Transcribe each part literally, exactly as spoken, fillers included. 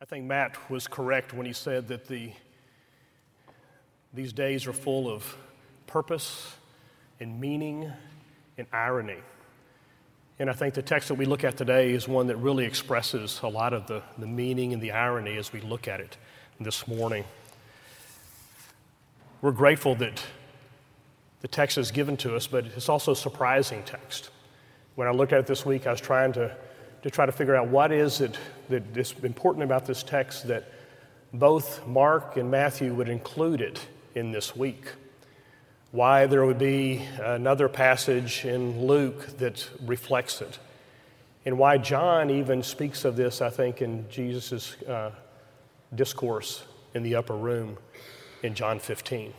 I think Matt was correct when he said that the these days are full of purpose and meaning and irony. And I think the text that we look at today is one that really expresses a lot of the, the meaning and the irony as we look at it this morning. We're grateful that the text is given to us, but it's also a surprising text. When I looked at it this week, I was trying to, to try to figure out what is it that is important about this text that both Mark and Matthew would include it in this week. Why there would be another passage in Luke that reflects it. And why John even speaks of this, I think, in Jesus' uh, discourse in the upper room in John fifteen.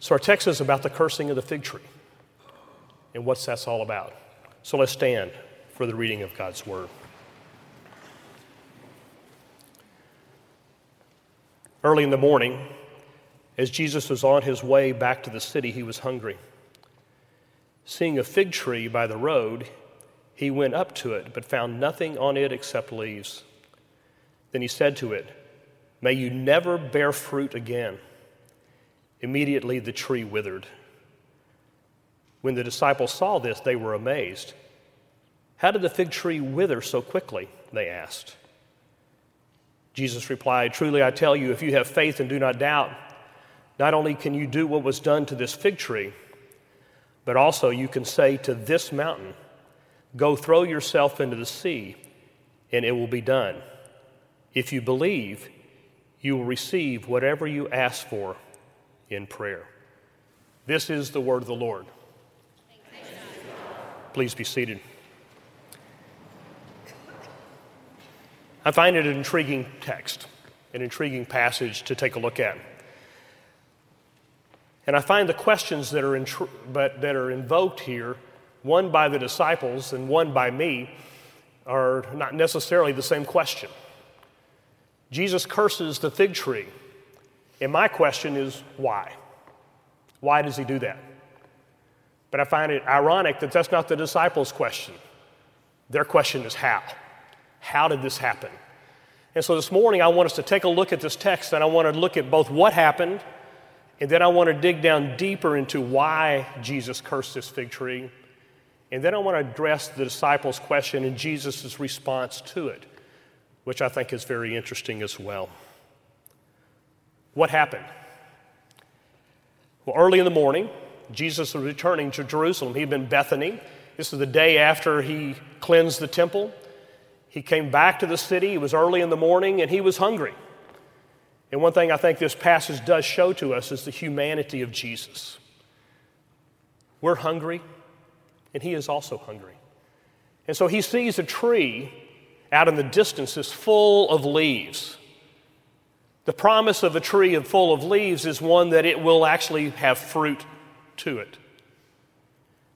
So our text is about the cursing of the fig tree and what's that's all about. So let's stand for the reading of God's word. Early in the morning, as Jesus was on his way back to the city, he was hungry. Seeing a fig tree by the road, he went up to it, but found nothing on it except leaves. Then he said to it, "May you never bear fruit again." Immediately the tree withered. When the disciples saw this, they were amazed. "How did the fig tree wither so quickly?" they asked. Jesus replied, "Truly I tell you, if you have faith and do not doubt, not only can you do what was done to this fig tree, but also you can say to this mountain, 'Go throw yourself into the sea,' and it will be done. If you believe, you will receive whatever you ask for in prayer." This is the word of the Lord. Please be seated. I find it an intriguing text, an intriguing passage to take a look at. And I find the questions that are, intru- but that are invoked here, one by the disciples and one by me, are not necessarily the same question. Jesus curses the fig tree, and my question is, why? Why does he do that? But I find it ironic that that's not the disciples' question. Their question is how. How did this happen? And so this morning I want us to take a look at this text, and I want to look at both what happened, and then I want to dig down deeper into why Jesus cursed this fig tree. And then I want to address the disciples' question and Jesus' response to it, which I think is very interesting as well. What happened? Well, early in the morning, Jesus was returning to Jerusalem. He had been Bethany. This is the day after he cleansed the temple. He came back to the city. It was early in the morning, and he was hungry. And one thing I think this passage does show to us is the humanity of Jesus. We're hungry, and he is also hungry. And so he sees a tree out in the distance that's full of leaves. The promise of a tree full of leaves is one that it will actually have fruit to it.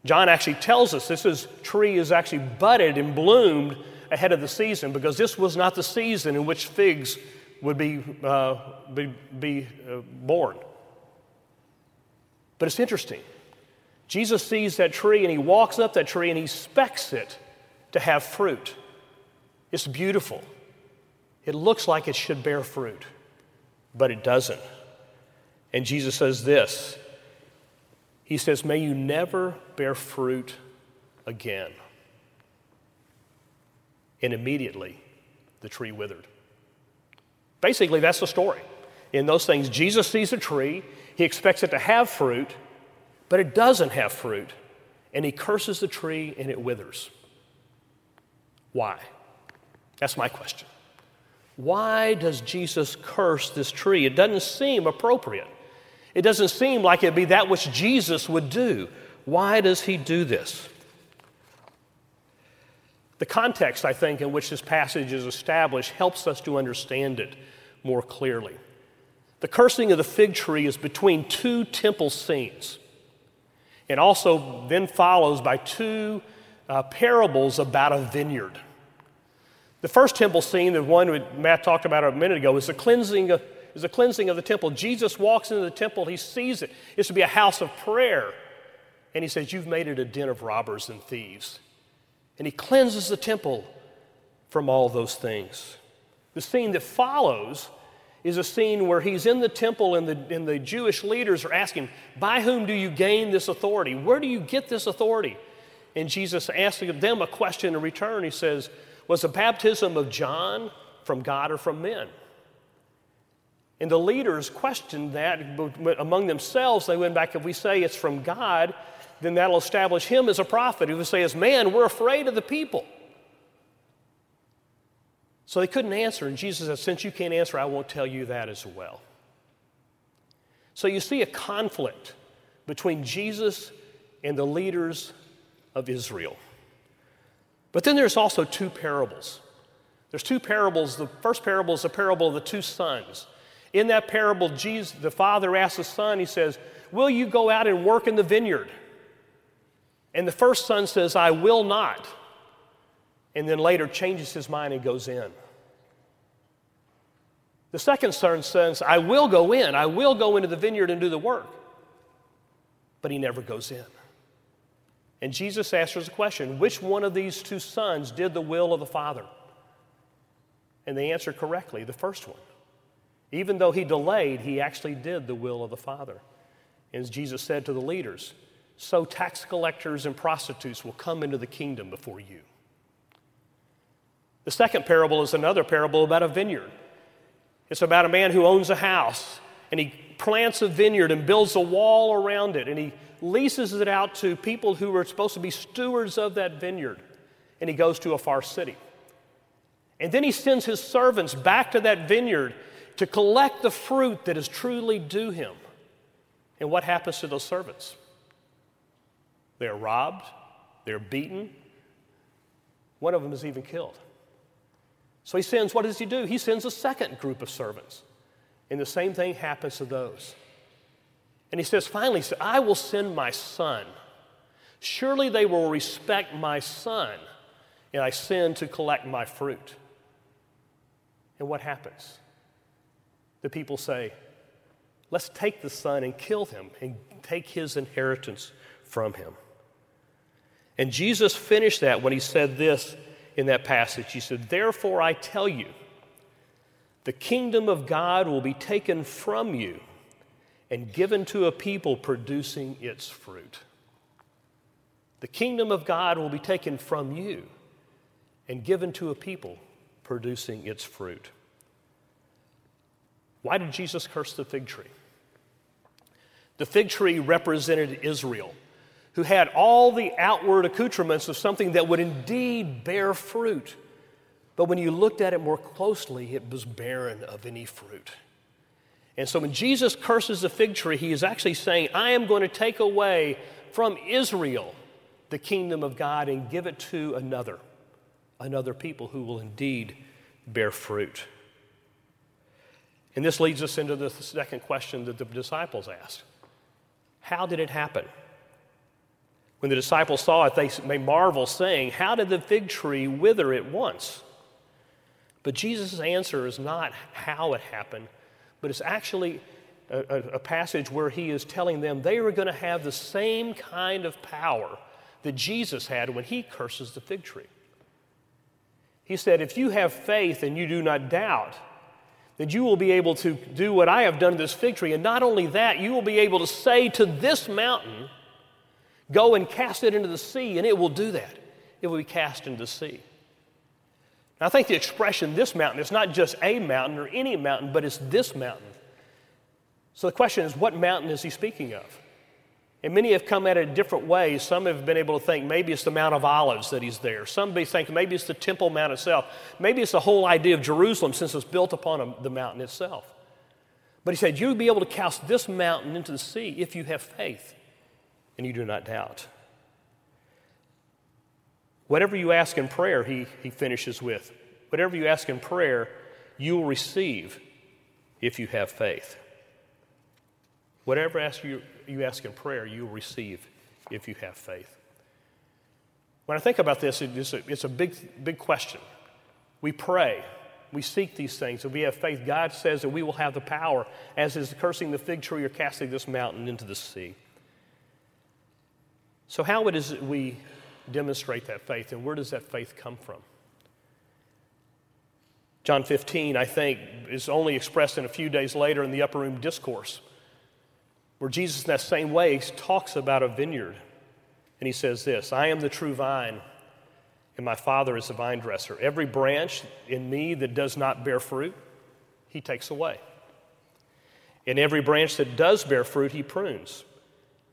John actually tells us this is, tree is actually budded and bloomed ahead of the season, because this was not the season in which figs would be uh, be, be uh, born. But it's interesting. Jesus sees that tree, and he walks up that tree, and he specs it to have fruit. It's beautiful. It looks like it should bear fruit, but it doesn't. And Jesus says this. He says, "May you never bear fruit again." And immediately the tree withered. Basically, that's the story. In those things, Jesus sees a tree, he expects it to have fruit, but it doesn't have fruit, and he curses the tree and it withers. Why? That's my question. Why does Jesus curse this tree? It doesn't seem appropriate. It doesn't seem like it'd be that which Jesus would do. Why does he do this? The context, I think, in which this passage is established helps us to understand it more clearly. The cursing of the fig tree is between two temple scenes. It also then follows by two uh, parables about a vineyard. The first temple scene, the one that Matt talked about a minute ago, is the cleansing of, is the cleansing of the temple. Jesus walks into the temple. He sees it. It's to be a house of prayer. And he says, "You've made it a den of robbers and thieves." And he cleanses the temple from all those things. The scene that follows is a scene where he's in the temple and the, and the Jewish leaders are asking, by whom do you gain this authority? Where do you get this authority? And Jesus asks them a question in return. He says, was the baptism of John from God or from men? And the leaders questioned that, but among themselves they went back, if we say it's from God, then that'll establish him as a prophet. If we say as man, we're afraid of the people. So they couldn't answer, and Jesus said, since you can't answer, I won't tell you that as well. So you see a conflict between Jesus and the leaders of Israel. But then there's also two parables. There's two parables. The first parable is the parable of the two sons. In that parable, Jesus, the father asks the son, he says, will you go out and work in the vineyard? And the first son says, I will not. And then later changes his mind and goes in. The second son says, I will go in. I will go into the vineyard and do the work. But he never goes in. And Jesus answers the question, which one of these two sons did the will of the Father? And they answer correctly, the first one. Even though he delayed, he actually did the will of the Father. As Jesus said to the leaders, so tax collectors and prostitutes will come into the kingdom before you. The second parable is another parable about a vineyard. It's about a man who owns a house, and he plants a vineyard and builds a wall around it, and he leases it out to people who are supposed to be stewards of that vineyard, and he goes to a far city. And then he sends his servants back to that vineyard to collect the fruit that is truly due him. And what happens to those servants? They are robbed, they're beaten. One of them is even killed. So he sends, what does he do? He sends a second group of servants. And the same thing happens to those. And he says, finally, he said, I will send my son. Surely they will respect my son. And I send to collect my fruit. And what happens? The people say, let's take the son and kill him and take his inheritance from him. And Jesus finished that when he said this, in that passage, he said, therefore I tell you, the kingdom of God will be taken from you and given to a people producing its fruit. The kingdom of God will be taken from you and given to a people producing its fruit. Why did Jesus curse the fig tree? The fig tree represented Israel, who had all the outward accoutrements of something that would indeed bear fruit. But when you looked at it more closely, it was barren of any fruit. And so when Jesus curses the fig tree, he is actually saying, I am going to take away from Israel the kingdom of God and give it to another, another people who will indeed bear fruit. And this leads us into the second question that the disciples asked. How did it happen? When the disciples saw it, they may marvel, saying, how did the fig tree wither at once? But Jesus' answer is not how it happened, but it's actually a, a, a passage where he is telling them they were going to have the same kind of power that Jesus had when he curses the fig tree. He said, if you have faith and you do not doubt, that you will be able to do what I have done to this fig tree, and not only that, you will be able to say to this mountain, go and cast it into the sea, and it will do that. It will be cast into the sea. Now, I think the expression this mountain, it's not just a mountain or any mountain, but it's this mountain. So the question is, what mountain is he speaking of? And many have come at it different ways. Some have been able to think maybe it's the Mount of Olives that he's there. Some think maybe it's the Temple Mount itself. Maybe it's the whole idea of Jerusalem since it's built upon a, the mountain itself. But he said, you'll be able to cast this mountain into the sea if you have faith and you do not doubt. Whatever you ask in prayer, he, he finishes with, whatever you ask in prayer, you will receive if you have faith. Whatever ask you, you ask in prayer, you will receive if you have faith. When I think about this, it's a, it's a big, big question. We pray. We seek these things. If we have faith, God says that we will have the power, as is cursing the fig tree or casting this mountain into the sea. So how is it we demonstrate that faith, and where does that faith come from? John fifteen, I think, is only expressed in a few days later in the upper room discourse, where Jesus, in that same way, talks about a vineyard. And he says this, I am the true vine, and my Father is the vine dresser. Every branch in me that does not bear fruit, he takes away. And every branch that does bear fruit, he prunes,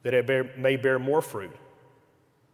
that it may bear more fruit.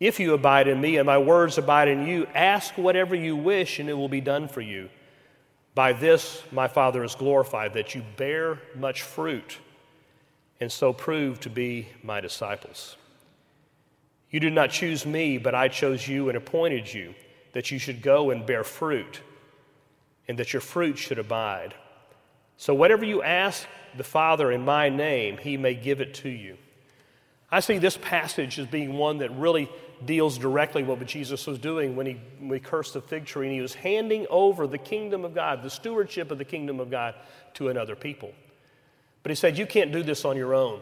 If you abide in me and my words abide in you, ask whatever you wish and it will be done for you. By this my Father is glorified, that you bear much fruit and so prove to be my disciples. You did not choose me, but I chose you and appointed you, that you should go and bear fruit, and that your fruit should abide. So whatever you ask the Father in my name, he may give it to you. I see this passage as being one that really deals directly with what Jesus was doing when he, when he cursed the fig tree, and he was handing over the kingdom of God, the stewardship of the kingdom of God, to another people. But he said, you can't do this on your own.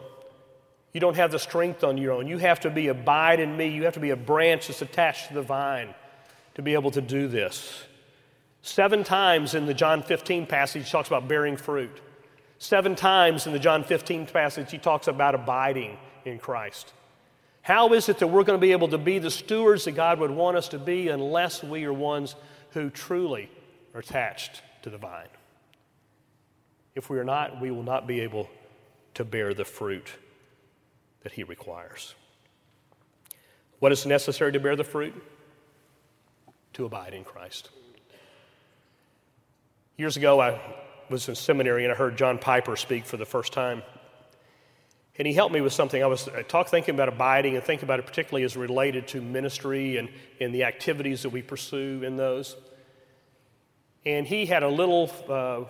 You don't have the strength on your own. You have to be abide in me. You have to be a branch that's attached to the vine to be able to do this. Seven times in the John fifteen passage, he talks about bearing fruit. Seven times in the John fifteen passage, he talks about abiding in Christ. How is it that we're going to be able to be the stewards that God would want us to be unless we are ones who truly are attached to the vine? If we are not, we will not be able to bear the fruit that he requires. What is necessary to bear the fruit? To abide in Christ. Years ago, I was in seminary and I heard John Piper speak for the first time. And he helped me with something. I was talk, thinking about abiding and thinking about it particularly as related to ministry and, and the activities that we pursue in those. And he had a little uh, uh,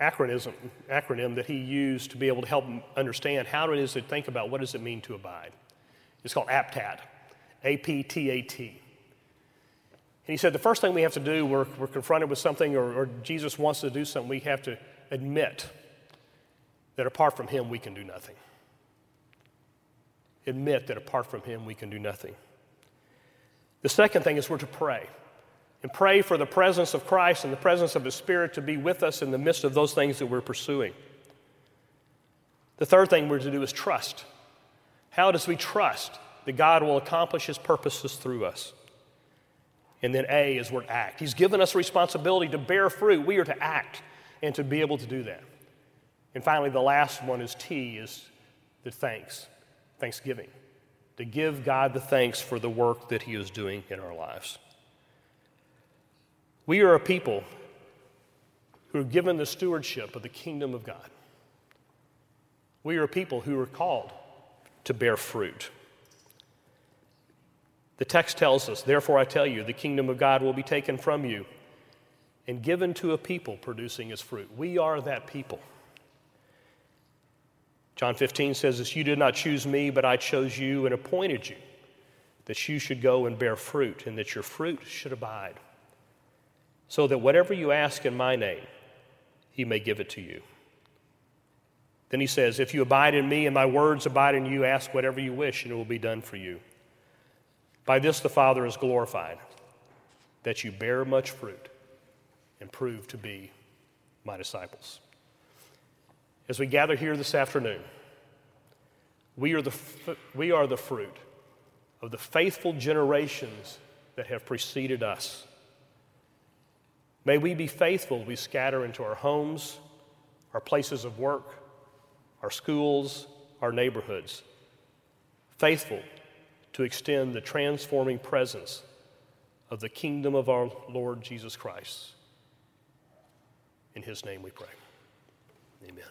acronym, acronym that he used to be able to help understand how it is to think about what does it mean to abide. It's called APTAT, A P T A T. And he said the first thing we have to do, we're, we're confronted with something or, or Jesus wants to do something, we have to admit that apart from him we can do nothing. Admit that apart from him we can do nothing. The second thing is we're to pray. And pray for the presence of Christ and the presence of his Spirit to be with us in the midst of those things that we're pursuing. The third thing we're to do is trust. How does we trust that God will accomplish his purposes through us? And then A is we're to act. He's given us responsibility to bear fruit. We are to act and to be able to do that. And finally, the last one is T, is the thanks, thanksgiving. To give God the thanks for the work that he is doing in our lives. We are a people who are given the stewardship of the kingdom of God. We are a people who are called to bear fruit. The text tells us, therefore I tell you, the kingdom of God will be taken from you and given to a people producing its fruit. We are that people. John fifteen says this, you did not choose me, but I chose you and appointed you, that you should go and bear fruit and that your fruit should abide. So that whatever you ask in my name, he may give it to you. Then he says, if you abide in me and my words abide in you, ask whatever you wish and it will be done for you. By this the Father is glorified, that you bear much fruit and prove to be my disciples. As we gather here this afternoon, we are the, we are the fruit of the faithful generations that have preceded us. May we be faithful as we scatter into our homes, our places of work, our schools, our neighborhoods. Faithful to extend the transforming presence of the kingdom of our Lord Jesus Christ. In his name we pray. Amen.